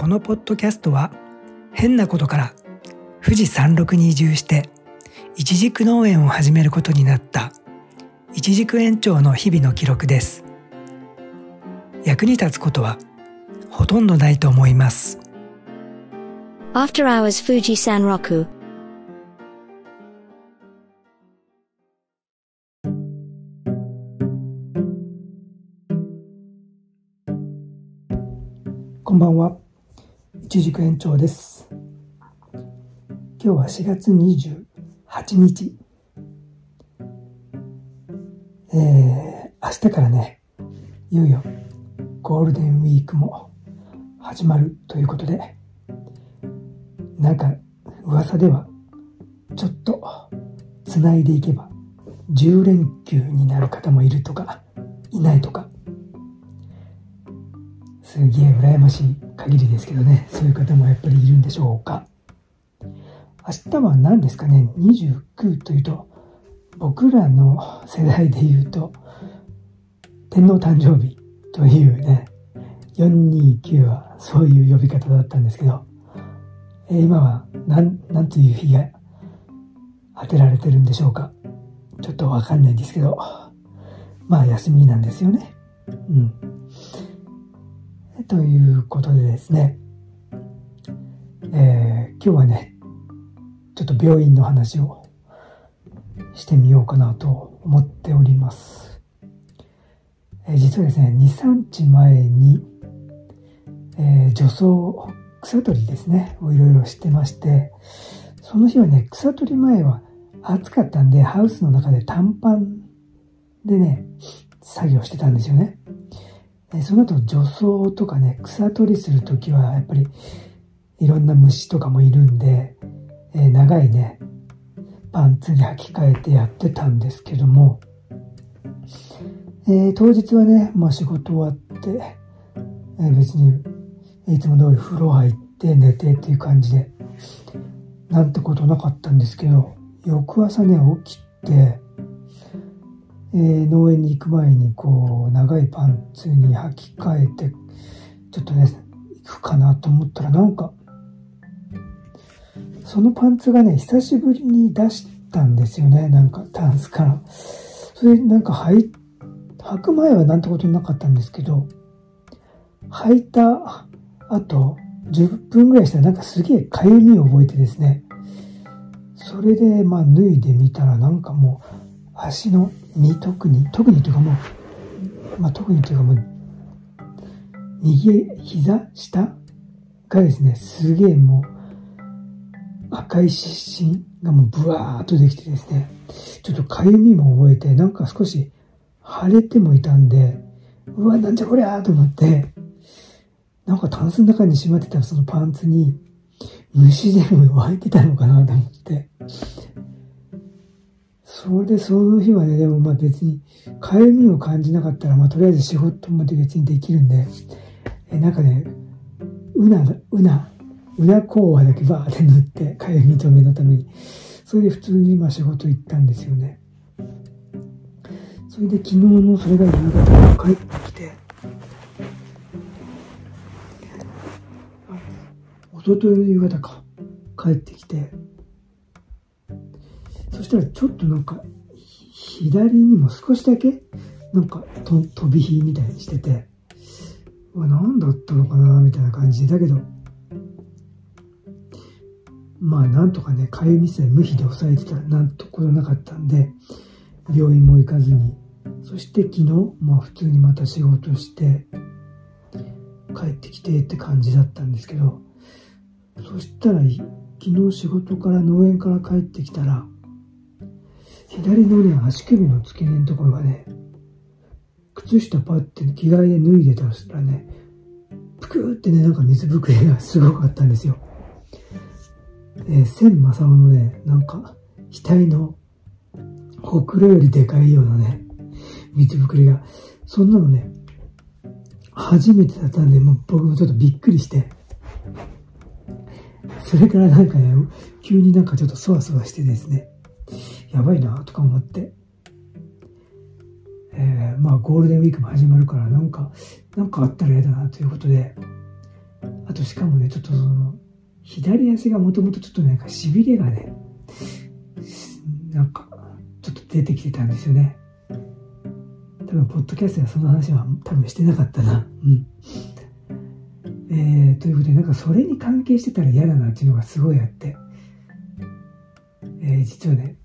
このポッドキャストは変なことから富士山麓に移住していちじく農園を始めることになったいちじく園長の日々の記録です。役に立つことはほとんどないと思います。 After hours Fuji Sanroku。 こんばんは、いちじく園長です。今日は4月28日、明日からね、いよいよゴールデンウィークも始まるということで、なんか噂ではちょっとつないでいけば10連休になる方もいるとかいないとか、すげえ羨ましい限りですけどね、そういう方もやっぱりいるんでしょうか。明日は何ですかね、29というと僕らの世代でいうと天皇誕生日というね、429はそういう呼び方だったんですけど、今は何という日が当てられてるんでしょうか。ちょっとわかんないですけど、まあ休みなんですよね。ということでですね、今日はね、ちょっと病院の話をしてみようかなと思っております。実はですね、 2,3 日前に、除草、草取りですねをいろいろしてまして、その日はね、草取り前は暑かったんでハウスの中で短パンでね作業してたんですよね。その後除草とかね、草取りするときはやっぱりいろんな虫とかもいるんで、長いねパンツに履き替えてやってたんですけども、当日はね、まあ、仕事終わって、別にいつも通り風呂入って寝てっていう感じでなんてことなかったんですけど、翌朝ね起きて、農園に行く前にこう長いパンツに履き替えてちょっとね行くかなと思ったら、なんかそのパンツがね久しぶりに出したんですよね、なんかタンスから。それなんか履く前はなんてことなかったんですけど、履いた後10分ぐらいしたらなんかすげえかゆみを覚えてですね、それでまあ脱いでみたら、なんかもう足の身、特にというかもう、特にというかもう右膝下がですね、すげえもう赤い湿疹がもうブワーっとできてですね、ちょっとかゆみも覚えて、なんか少し腫れてもいたんで、うわなんじゃこりゃーと思って、なんかタンスの中にしまってたそのパンツに虫でも湧いてたのかなと思って、それでその日はね、でもまあ別にかゆみを感じなかったら、まあとりあえず仕事も別にできるんで、なんかねうなこうはだけバーって塗ってかゆみ止めのために、それで普通に今仕事行ったんですよね。それで昨日のそれが夕方帰ってきて、おとといの夕方か帰ってきて、そしたらちょっとなんか左にも少しだけなんか飛び火みたいにしてて、うわ何だったのかなみたいな感じで、だけどまあなんとかね、かゆみさえ無比で抑えてたらなんとことなかったんで、病院も行かずに、そして昨日まあ普通にまた仕事して帰ってきてって感じだったんですけど、そしたら昨日仕事から農園から帰ってきたら、左のね足首の付け根のところがね、靴下パッて着替えで脱いでたらね、ぷくーってねなんか水ぶくれがすごかったんですよ。千正雄のね、なんか額のほくろよりでかいようなね水ぶくれが、そんなのね初めてだったんで、もう僕もちょっとびっくりして、それからなんかね急になんかちょっとそわそわしてですね、やばいなとか思って、まあゴールデンウィークも始まるから、なんかあったら嫌だなということで、としかもね、ちょっとその、左足がもともとちょっとなんか痺れがね、なんかちょっと出てきてたんですよね。多分、ポッドキャストではその話は多分してなかったな。うん。ということで、なんかそれに関係してたら嫌だなっていうのがすごいあって、実はね、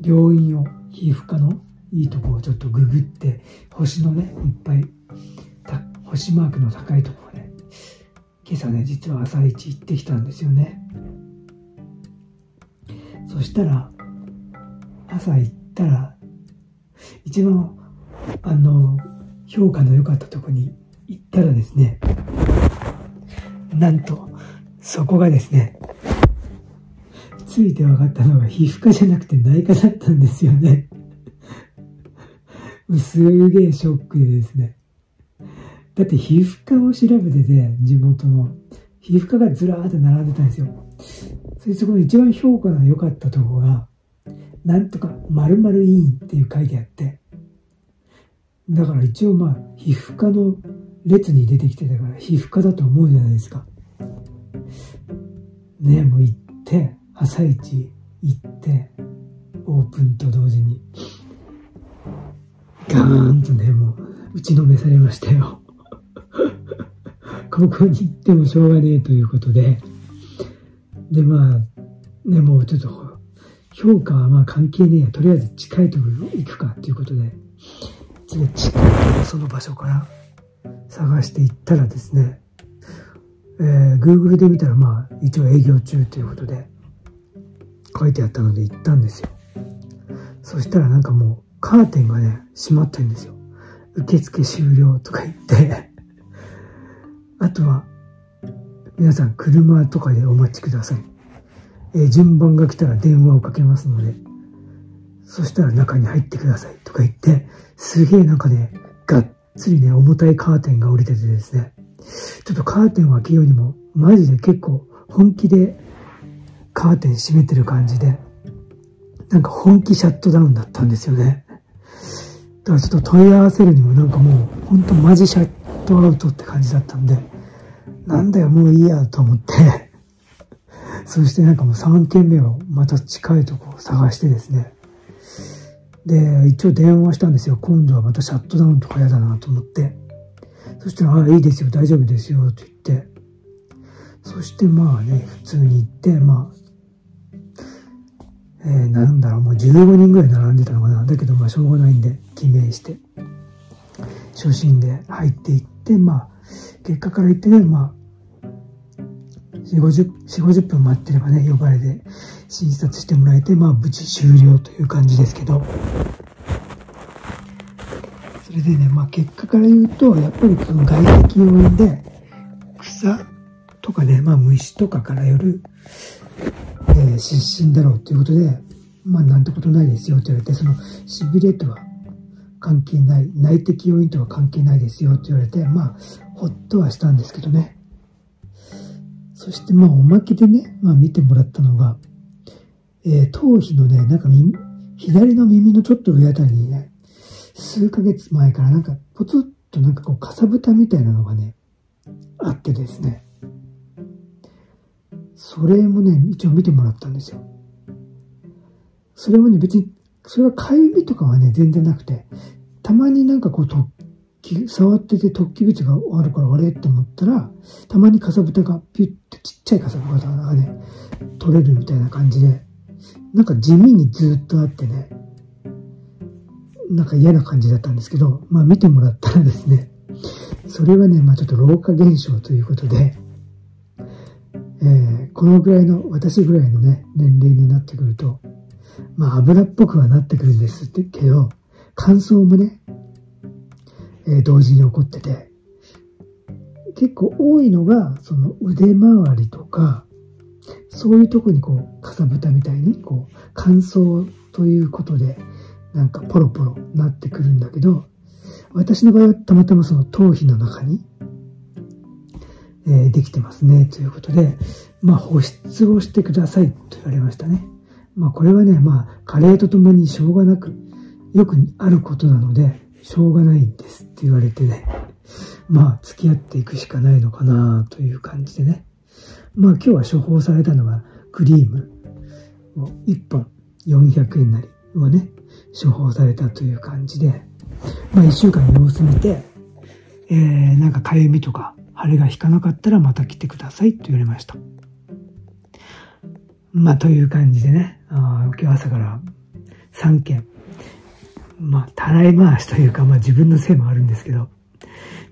病院を、皮膚科のいいとこをちょっとググって、星のね、いっぱい、星マークの高いとこをね、今朝ね、実は朝一行ってきたんですよね。そしたら、朝行ったら、一番、評価の良かったとこに行ったらですね、なんと、そこがですね、ついて分かったのが皮膚科じゃなくて内科だったんですよね。すげえショックでですね。だって皮膚科を調べてて、地元の皮膚科がずらーって並んでたんですよ。そこの一番評価の良かったとこが、なんとか〇〇医院っていう会議あって、だから一応まあ皮膚科の列に出てきてたから皮膚科だと思うじゃないですか。ね、もう行って、朝一行って、オープンと同時に、ガーンとね、もう打ちのめされましたよ。ここに行ってもしょうがねえということで、でまあ、ね、もうちょっと、評価はまあ関係ねえや、とりあえず近いところ行くかということで、その場所から探していったらですね、Google で見たらまあ一応営業中ということで書いてあったので行ったんですよ。そしたらなんかもうカーテンがね閉まってるんですよ。受付終了とか言ってあとは皆さん車とかでお待ちください、順番が来たら電話をかけますのでそしたら中に入ってくださいとか言って、すげえなんかね、がっつりね、重たいカーテンが降りててですね、ちょっとカーテンを開けようにも、マジで結構本気でカーテン閉めてる感じで、なんか本気シャットダウンだったんですよね。だからちょっと問い合わせるにもなんかもう、ほんとマジシャットアウトって感じだったんで、なんだよもういいやと思って、そしてなんかもう3軒目をまた近いとこを探してですね、で、一応電話したんですよ。今度はまたシャットダウンとか嫌だなと思って。そしたら、ああ、いいですよ、大丈夫ですよ、と言って。そして、まあね、普通に行って、まあ、なんだろう、もう15人ぐらい並んでたのかな。だけど、まあ、しょうがないんで、記名して、初心で入っていって、まあ、結果から言ってね、まあ、4、50分待ってればね、呼ばれて、診察してもらえて、まあ、無事終了という感じですけど。それでね、まあ、結果から言うと、やっぱりその外壁要因で、草とかね、まあ、虫とかからよる、湿疹だろうということで、まあ、なんてことないですよと言われて、その、痺れとは関係ない、内的要因とは関係ないですよと言われて、まあ、ほっとはしたんですけどね。そして、まあ、おまけでね、まあ、見てもらったのが、頭皮のね、なんか左の耳のちょっと上あたりにね、数ヶ月前からなんかポツッとなんかこうかさぶたみたいなのがね、あってですね。それもね、一応見てもらったんですよ。それもね、別に、それはかゆみとかはね、全然なくて、たまになんかこう触ってて突起物があるからあれって思ったら、たまにかさぶたがピュッてちっちゃいかさぶたがね、取れるみたいな感じで、なんか地味にずっとあってね、なんか嫌な感じだったんですけど、まあ見てもらったらですね、それはね、まあちょっと老化現象ということで、このぐらいの、私ぐらいのね、年齢になってくると、まあ油っぽくはなってくるんですけど、乾燥もね、同時に起こってて、結構多いのが、その腕周りとか、そういうとこにこう、かさぶたみたいに、こう、乾燥ということで、なんかポロポロなってくるんだけど、私の場合はたまたまその頭皮の中に、できてますね、ということで、まあ、保湿をしてください、と言われましたね。まあ、これはね、まあ、加齢とともにしょうがなく、よくあることなので、しょうがないんですって言われてね。まあ付き合っていくしかないのかなという感じでね。まあ今日は処方されたのはクリームを1本400円なりをね、処方されたという感じで、まあ1週間様子見て、なんかかゆみとか腫れが引かなかったらまた来てくださいと言われました。まあという感じでね、今日朝から3件、まあたらい回しというか、まあ自分のせいもあるんですけど、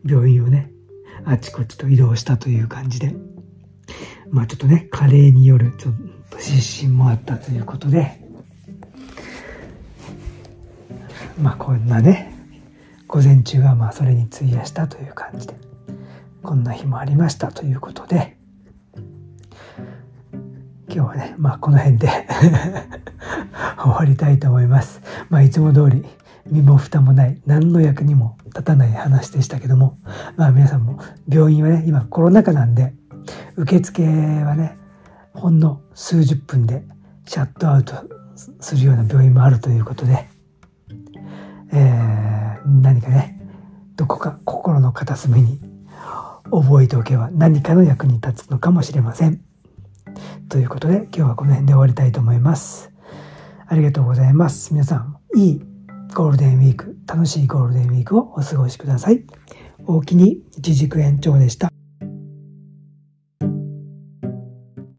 病院をね、あちこちと移動したという感じで、まあちょっとね、加齢によるちょっと失神もあったということで、まあこんなね、午前中はまあそれに費やしたという感じで、こんな日もありましたということで、今日はね、まあこの辺で終わりたいと思います。まあいつも通り身も蓋もない、何の役にも立たない話でしたけども、まあ皆さんも病院はね、今コロナ禍なんで、受付はね、ほんの数十分でシャットアウトするような病院もあるということで、何かね、どこか心の片隅に覚えておけば何かの役に立つのかもしれません。ということで今日はこの辺で終わりたいと思います。ありがとうございます。皆さん、いいゴールデンウィーク、楽しいゴールデンウィークをお過ごしください。おおきに、一軸延長でした。